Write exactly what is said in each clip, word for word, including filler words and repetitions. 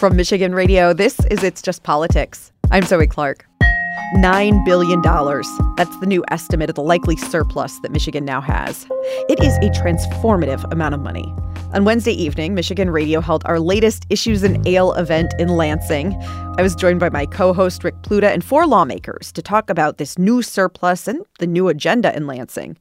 From Michigan Radio, this is It's Just Politics. I'm Zoe Clark. nine billion dollars. That's the new estimate of the likely surplus that Michigan now has. It is a transformative amount of money. On Wednesday evening, Michigan Radio held our latest Issues in Ale event in Lansing. I was joined by my co-host Rick Pluta and four lawmakers to talk about this new surplus and the new agenda in Lansing.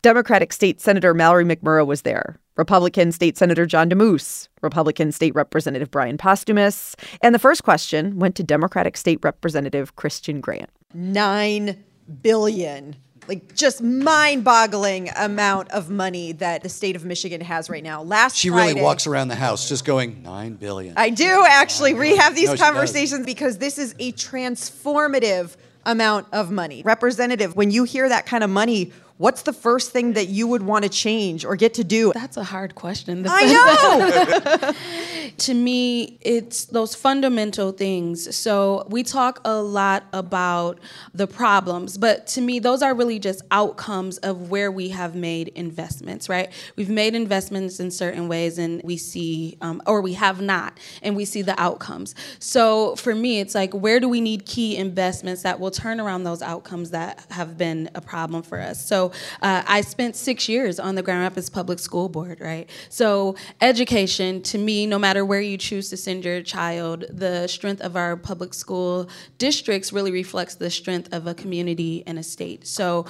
Democratic State Senator Mallory McMorrow was there, Republican State Senator John Damoose, Republican State Representative Brian Posthumus, and the first question went to Democratic State Representative Christian Grant. Nine billion, like just mind-boggling amount of money that the state of Michigan has right now. Last she Friday, really walks around the house just going, nine billion. I do actually. We have these no, conversations because this is a transformative amount of money. Representative, when you hear that kind of money, what's the first thing that you would want to change or get to do? That's a hard question. I know! To me, it's those fundamental things. So we talk a lot about the problems, but to me, those are really just outcomes of where we have made investments, right? We've made investments in certain ways and we see, um, or we have not, and we see the outcomes. So for me, it's like, where do we need key investments that will turn around those outcomes that have been a problem for us? So uh, I spent six years on the Grand Rapids Public School Board, right? So education, to me, no matter where you choose to send your child, the strength of our public school districts really reflects the strength of a community and a state. So,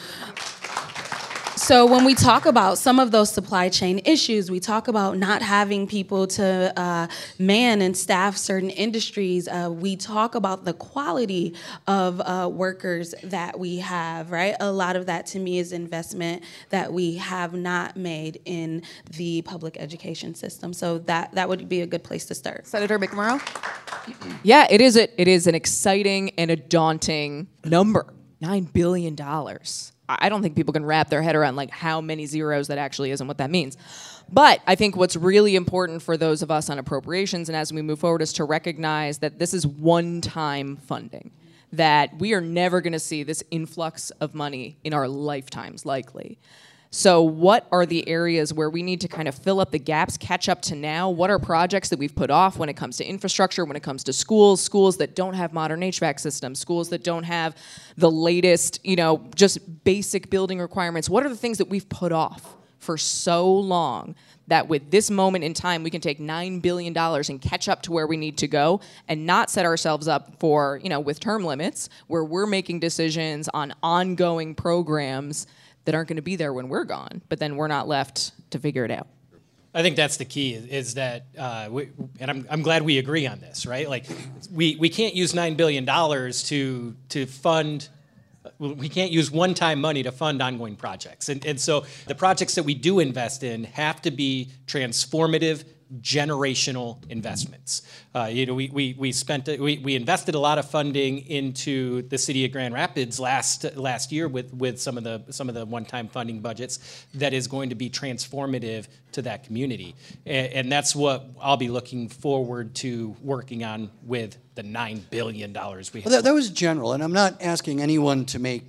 so when we talk about some of those supply chain issues, we talk about not having people to uh, man and staff certain industries. Uh, we talk about the quality of uh, workers that we have, right? A lot of that to me is investment that we have not made in the public education system. So that, that would be a good place to start. Senator McMorrow? Yeah, it is, a, it is an exciting and a daunting number, nine billion dollars. I don't think people can wrap their head around like how many zeros that actually is and what that means. But I think what's really important for those of us on appropriations and as we move forward is to recognize that this is one-time funding, that we are never going to see this influx of money in our lifetimes, likely. So what are the areas where we need to kind of fill up the gaps, catch up to now? What are projects that we've put off when it comes to infrastructure, when it comes to schools, schools that don't have modern H V A C systems, schools that don't have the latest, you know, just basic building requirements? What are the things that we've put off for so long that with this moment in time, we can take nine billion dollars and catch up to where we need to go and not set ourselves up for, you know, with term limits where we're making decisions on ongoing programs that aren't going to be there when we're gone, but then we're not left to figure it out. I think that's the key is that, uh, we, and I'm I'm glad we agree on this, right? Like, we, we can't use nine billion dollars to to fund, we can't use one-time money to fund ongoing projects. And, and so the projects that we do invest in have to be transformative, generational investments. Uh, you know, we we we spent we, we invested a lot of funding into the city of Grand Rapids last last year with with some of the some of the one-time funding budgets that is going to be transformative to that community, and, and that's what I'll be looking forward to working on with the nine billion dollars we have. Well, that, that was general, and I'm not asking anyone to make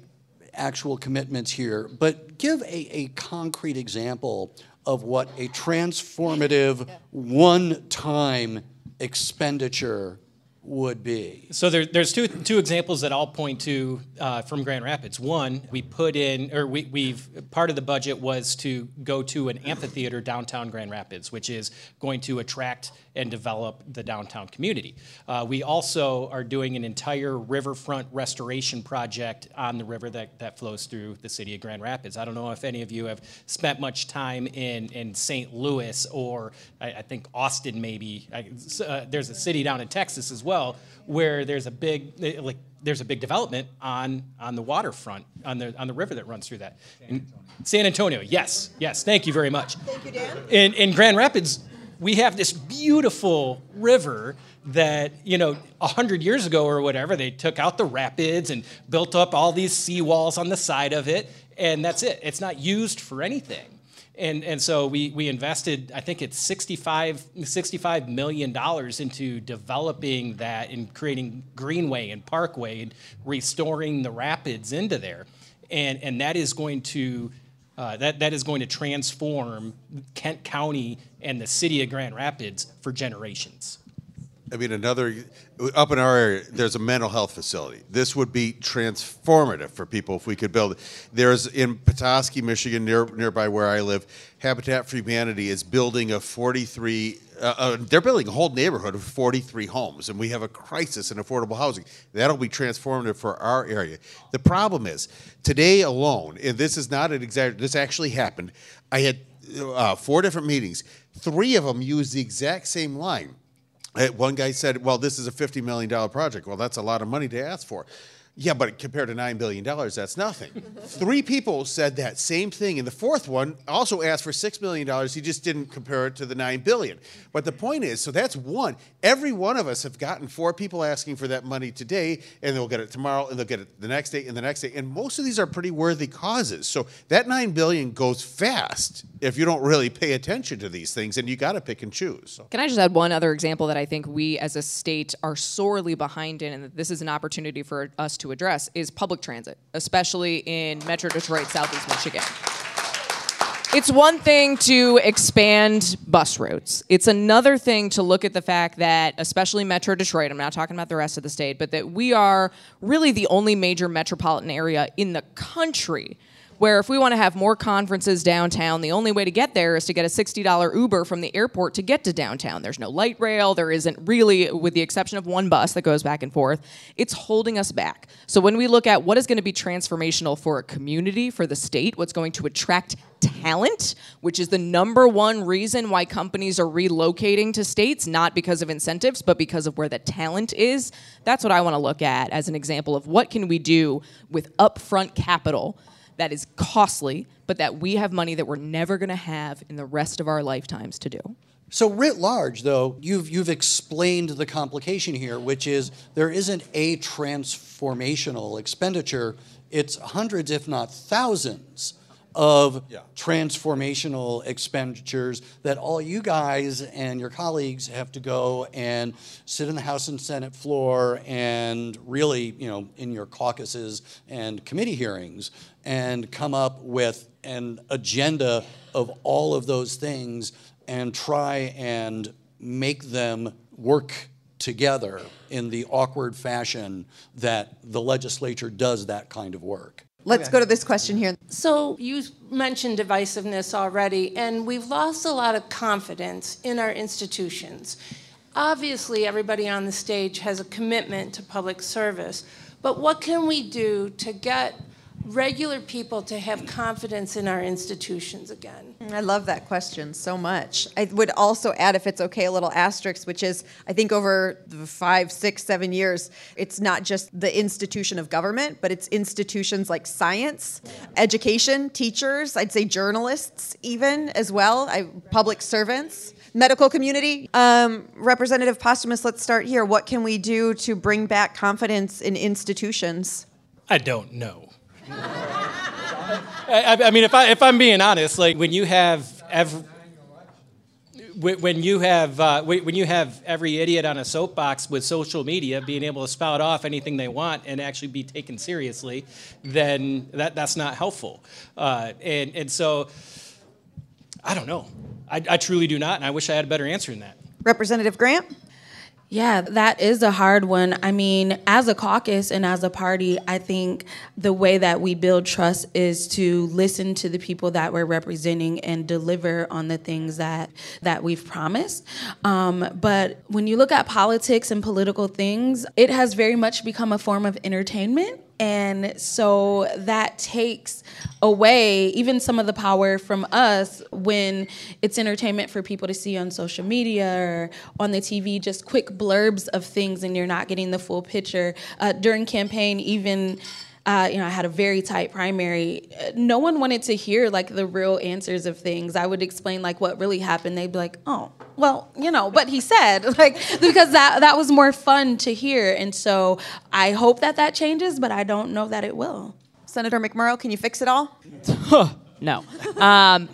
actual commitments here, but give a, a concrete example of what a transformative one-time expenditure would be. So there, there's two two examples that I'll point to uh, from Grand Rapids. One, we put in, or we, we've, part of the budget was to go to an amphitheater downtown Grand Rapids, which is going to attract and develop the downtown community. Uh, we also are doing an entire riverfront restoration project on the river that, that flows through the city of Grand Rapids. I don't know if any of you have spent much time in, in Saint Louis or I, I think Austin maybe. I, uh, there's a city down in Texas as well, where there's a big like there's a big development on on the waterfront on the on the river that runs through that. San Antonio. San Antonio, yes, yes. Thank you very much. Thank you, Dan. In in Grand Rapids, we have this beautiful river that, you know, a hundred years ago or whatever, they took out the rapids and built up all these seawalls on the side of it, and that's it. It's not used for anything. And and so we, we invested, I think it's sixty-five million dollars into developing that and creating Greenway and Parkway and restoring the rapids into there. And and that is going to uh, that, that is going to transform Kent County and the city of Grand Rapids for generations. I mean, another, up in our area, there's a mental health facility. This would be transformative for people if we could build it. There's, in Petoskey, Michigan, near, nearby where I live, Habitat for Humanity is building a forty-three, uh, uh, they're building a whole neighborhood of forty-three homes, and we have a crisis in affordable housing. That'll be transformative for our area. The problem is, today alone, and this is not an exaggeration, this actually happened, I had uh, four different meetings. Three of them used the exact same line. One guy said, well, this is a fifty million dollar project. Well, that's a lot of money to ask for. Yeah, but compared to nine billion dollars, that's nothing. Three people said that same thing, and the fourth one also asked for six million dollars. He just didn't compare it to the nine billion dollars. But the point is, so that's one. Every one of us have gotten four people asking for that money today, and they'll get it tomorrow, and they'll get it the next day, and the next day. And most of these are pretty worthy causes. So that nine billion dollars goes fast if you don't really pay attention to these things, and you got to pick and choose. So. Can I just add one other example that I think we as a state are sorely behind in, and this is an opportunity for us to to address, is public transit, especially in Metro Detroit, Southeast Michigan. It's one thing to expand bus routes. It's another thing to look at the fact that, especially Metro Detroit, I'm not talking about the rest of the state, but that we are really the only major metropolitan area in the country where if we want to have more conferences downtown, the only way to get there is to get a sixty dollar Uber from the airport to get to downtown. There's no light rail. There isn't really, with the exception of one bus that goes back and forth. It's holding us back. So when we look at what is going to be transformational for a community, for the state, what's going to attract talent, which is the number one reason why companies are relocating to states, not because of incentives, but because of where the talent is, that's what I want to look at as an example of what can we do with upfront capital that is costly, but that we have money that we're never going to have in the rest of our lifetimes to do. So writ large, though, you've you've explained the complication here, which is there isn't a transformational expenditure. It's hundreds, if not thousands, of yeah. transformational expenditures that all you guys and your colleagues have to go and sit in the House and Senate floor and really, you know, in your caucuses and committee hearings and come up with an agenda of all of those things and try and make them work together in the awkward fashion that the legislature does that kind of work. Let's go to this question here. So you mentioned divisiveness already, and we've lost a lot of confidence in our institutions. Obviously, everybody on the stage has a commitment to public service, but what can we do to get regular people to have confidence in our institutions again? I love that question so much. I would also add, if it's okay, a little asterisk, which is I think over the five, six, seven years, it's not just the institution of government, but it's institutions like science, education, teachers, I'd say journalists even as well, I, public servants, medical community. Um, Representative Posthumus, let's start here. What can we do to bring back confidence in institutions? I don't know. I, I mean, if I if I'm being honest, like when you have every when you have uh, when you have every idiot on a soapbox with social media being able to spout off anything they want and actually be taken seriously, then that that's not helpful. Uh, and and so I don't know. I, I truly do not, and I wish I had a better answer than that. Representative Grant. Yeah, that is a hard one. I mean, as a caucus and as a party, I think the way that we build trust is to listen to the people that we're representing and deliver on the things that, that we've promised. Um, but when you look at politics and political things, it has very much become a form of entertainment. And so that takes away even some of the power from us when it's entertainment for people to see on social media or on the T V, just quick blurbs of things, and you're not getting the full picture. Uh, during campaign, even... Uh, you know, I had a very tight primary. No one wanted to hear, like, the real answers of things. I would explain, like, what really happened. They'd be like, oh, well, you know, but he said, like, because that, that was more fun to hear. And so I hope that that changes, but I don't know that it will. Senator McMorrow, can you fix it all? No. Um,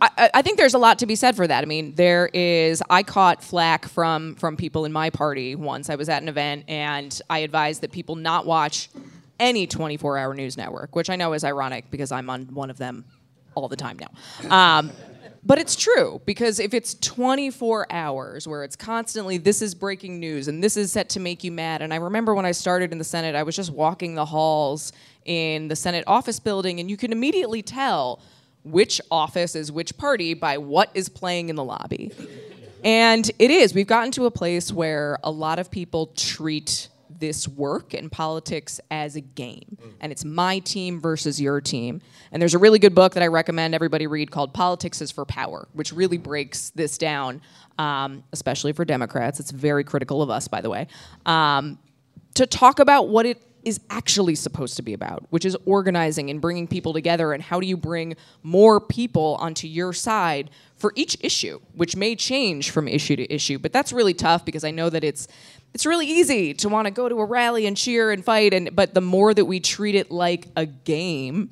I, I think there's a lot to be said for that. I mean, there is, I caught flack from, from people in my party once. I was at an event, and I advised that people not watch any twenty-four hour news network, which I know is ironic because I'm on one of them all the time now. Um, But it's true, because if it's twenty-four hours where it's constantly, this is breaking news and this is set to make you mad. And I remember when I started in the Senate, I was just walking the halls in the Senate office building, and you can immediately tell which office is which party by what is playing in the lobby. And it is. We've gotten to a place where a lot of people treat this work and politics as a game. And it's my team versus your team. And there's a really good book that I recommend everybody read called Politics is for Power, which really breaks this down, um, especially for Democrats. It's very critical of us, by the way, um, to talk about what it is actually supposed to be about, which is organizing and bringing people together, and how do you bring more people onto your side for each issue, which may change from issue to issue. But that's really tough, because I know that it's It's really easy to want to go to a rally and cheer and fight, and but the more that we treat it like a game,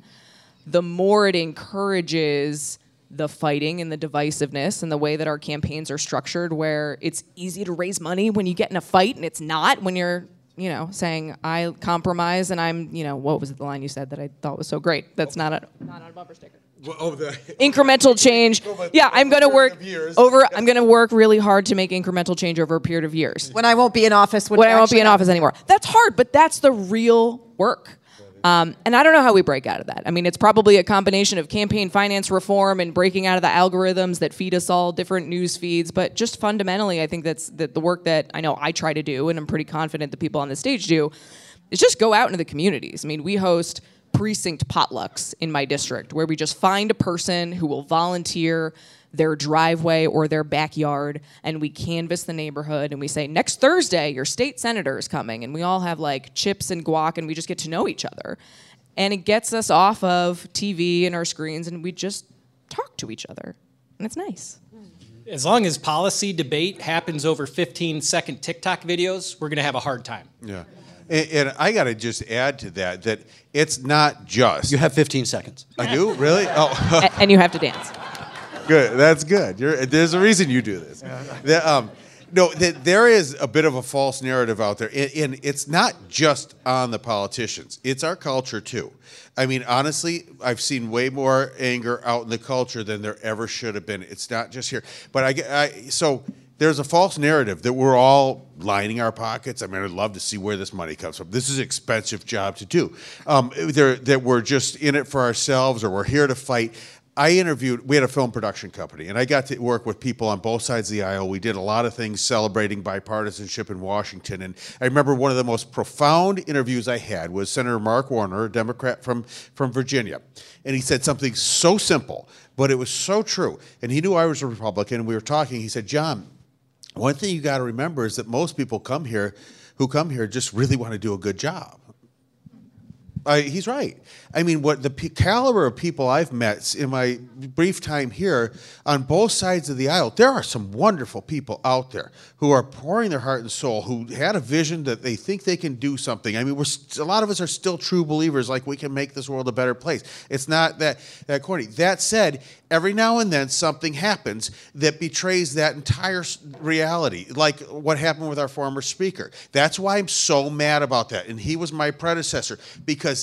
the more it encourages the fighting and the divisiveness and the way that our campaigns are structured, where it's easy to raise money when you get in a fight, and it's not when you're, you know, saying, I compromise, and I'm, you know, what was the line you said that I thought was so great? That's not a, not on a bumper sticker. Well, oh, the incremental change. Over, yeah, I'm going to work over. I'm going to work really hard to make incremental change over a period of years. When I won't be in office. When I won't be in office anymore. That's hard, but that's the real work. Um, and I don't know how we break out of that. I mean, it's probably a combination of campaign finance reform and breaking out of the algorithms that feed us all different news feeds. But just fundamentally, I think that's that the work that I know I try to do, and I'm pretty confident the people on the stage do, is just go out into the communities. I mean, we host precinct potlucks in my district, where we just find a person who will volunteer their driveway or their backyard, and we canvass the neighborhood, and we say, next Thursday, your state senator is coming, and we all have like chips and guac, and we just get to know each other. And it gets us off of T V and our screens, and we just talk to each other, and it's nice. As long as policy debate happens over fifteen second TikTok videos, we're gonna have a hard time. Yeah. And, and I got to just add to that, that it's not just... You have fifteen seconds. I do? Really? Oh. and, and you have to dance. Good. That's good. You're, there's a reason you do this. That, um, no, that there is a bit of a false narrative out there, and, and it's not just on the politicians. It's our culture, too. I mean, honestly, I've seen way more anger out in the culture than there ever should have been. It's not just here. But I... I so... There's a false narrative that we're all lining our pockets. I mean, I'd love to see where this money comes from. This is an expensive job to do. Um, that we're just in it for ourselves, or we're here to fight. I interviewed, we had a film production company, and I got to work with people on both sides of the aisle. We did a lot of things celebrating bipartisanship in Washington, and I remember one of the most profound interviews I had was Senator Mark Warner, a Democrat from, from Virginia, and he said something so simple, but it was so true. And he knew I was a Republican, and we were talking. He said, John, one thing you got to remember is that most people come here, who come here just really want to do a good job. I, he's right. I mean, what the p caliber of people I've met in my brief time here on both sides of the aisle, there are some wonderful people out there who are pouring their heart and soul, who had a vision that they think they can do something. I mean, we're a lot of us are still true believers, like we can make this world a better place. It's not that, that corny. That said, every now and then something happens that betrays that entire reality, like what happened with our former speaker. That's why I'm so mad about that, and he was my predecessor, because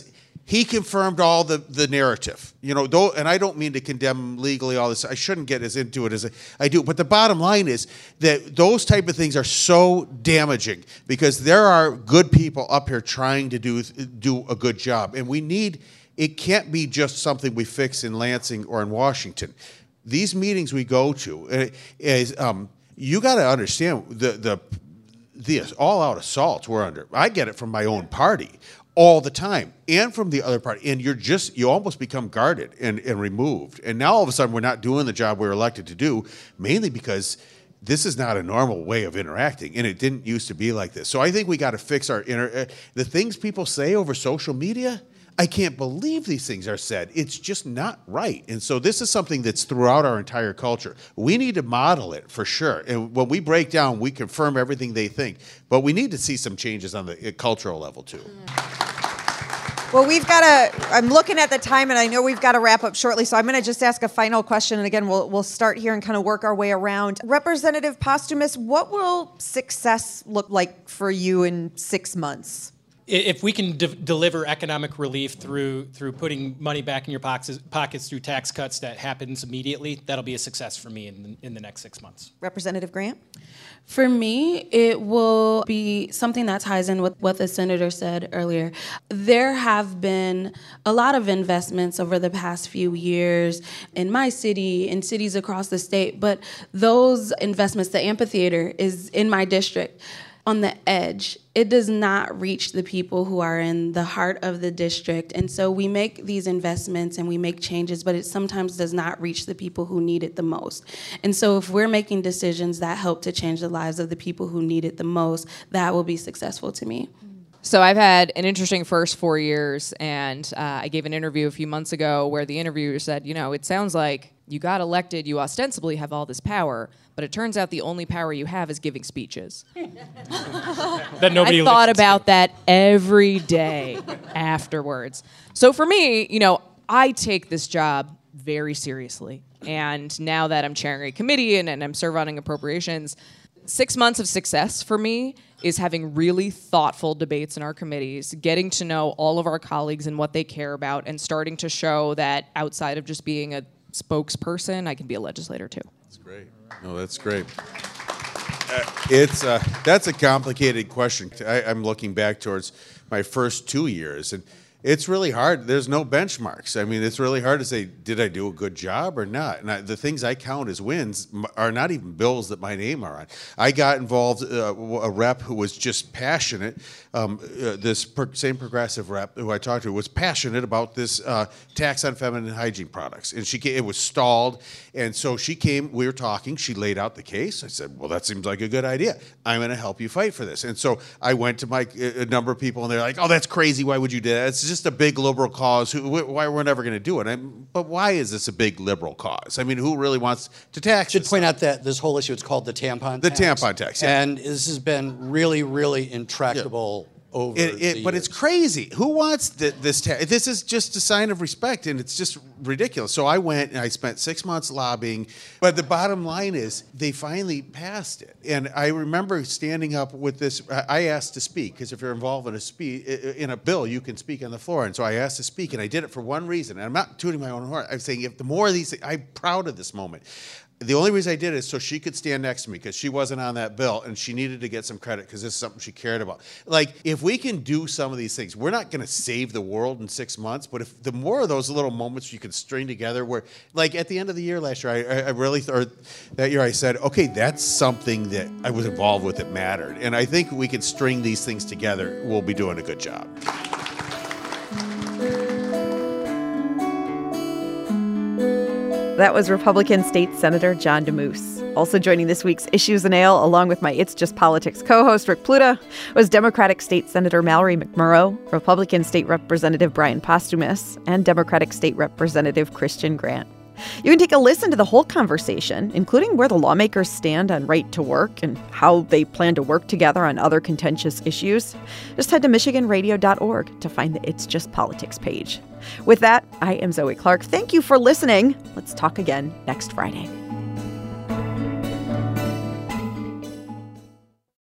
he confirmed all the, the narrative, you know, though, and I don't mean to condemn legally all this. I shouldn't get as into it as I, I do. But the bottom line is that those type of things are so damaging, because there are good people up here trying to do, do a good job. And we need, it can't be just something we fix in Lansing or in Washington. These meetings we go to, is, um, you got to understand the, the, the all-out assaults we're under. I get it from my own party all the time, and from the other party, and you're just, you almost become guarded and, and removed. And now all of a sudden we're not doing the job we were elected to do, mainly because this is not a normal way of interacting, and it didn't used to be like this. So I think we got to fix our inner, uh, the things people say over social media, I can't believe these things are said. It's just not right. And so this is something that's throughout our entire culture. We need to model it for sure. And when we break down, we confirm everything they think. But we need to see some changes on the cultural level, too. Well, we've got to, I'm looking at the time, and I know we've got to wrap up shortly, so I'm going to just ask a final question, and again, we'll, we'll start here and kind of work our way around. Representative Posthumus, what will success look like for you in six months? if we can de deliver economic relief through through putting money back in your pockets, pockets through tax cuts that happens immediately, that'll be a success for me in, in the next six months. Representative Grant? For me, it will be something that ties in with what the senator said earlier. There have been a lot of investments over the past few years in my city, in cities across the state, but those investments, the amphitheater is in my district, on the edge. It does not reach the people who are in the heart of the district. And so we make these investments and we make changes, but it sometimes does not reach the people who need it the most. And so if we're making decisions that help to change the lives of the people who need it the most, that will be successful to me. So I've had an interesting first four years, and uh, I gave an interview a few months ago where the interviewer said, you know, it sounds like you got elected, you ostensibly have all this power, but it turns out the only power you have is giving speeches. That nobody I thought about to. That every day afterwards. So for me, you know, I take this job very seriously. And now that I'm chairing a committee and, and I'm serving on appropriations, six months of success for me is having really thoughtful debates in our committees, getting to know all of our colleagues and what they care about, and starting to show that outside of just being a spokesperson, I can be a legislator too. That's great. No, that's great. Uh, it's uh, that's a complicated question. I, I'm looking back towards my first two years, and it's really hard. There's no benchmarks. I mean, it's really hard to say, did I do a good job or not? And I, the things I count as wins are not even bills that my name are on. I got involved, uh, a rep who was just passionate. Um, uh, this per same progressive rep who I talked to was passionate about this uh, tax on feminine hygiene products. And she came, it was stalled. And so she came, we were talking, she laid out the case. I said, well, that seems like a good idea. I'm gonna help you fight for this. And so I went to my, a number of people, and they're like, oh, that's crazy, why would you do that? It's just just a big liberal cause. Who, why we're never going to do it? I, but why is this a big liberal cause? I mean, who really wants to tax? I should point out that this whole issue is called the tampon. The tax. tampon tax, yeah. And this has been really, really intractable. Yeah. Over it, it, but years. It's crazy. Who wants th this tax? This is just a sign of respect, and it's just ridiculous. So I went and I spent six months lobbying. But the bottom line is they finally passed it. And I remember standing up with this. I asked to speak, because if you're involved in a speech, in a bill, you can speak on the floor. And so I asked to speak, and I did it for one reason. And I'm not tooting my own horn. I'm saying if the more of these things, I'm proud of this moment. The only reason I did it is so she could stand next to me, because she wasn't on that bill and she needed to get some credit because this is something she cared about. Like, if we can do some of these things, we're not going to save the world in six months, but if the more of those little moments you can string together where, like at the end of the year last year, I, I really, th or that year I said, okay, that's something that I was involved with that mattered. And I think we can string these things together, we'll be doing a good job. That was Republican State Senator John Damoose. Also joining this week's Issues and Ale, along with my It's Just Politics co-host Rick Pluta, was Democratic State Senator Mallory McMorrow, Republican State Representative Brian Posthumus, and Democratic State Representative Christian Grant. You can take a listen to the whole conversation, including where the lawmakers stand on right to work and how they plan to work together on other contentious issues. Just head to michigan radio dot org to find the It's Just Politics page. With that, I am Zoe Clark. Thank you for listening. Let's talk again next Friday.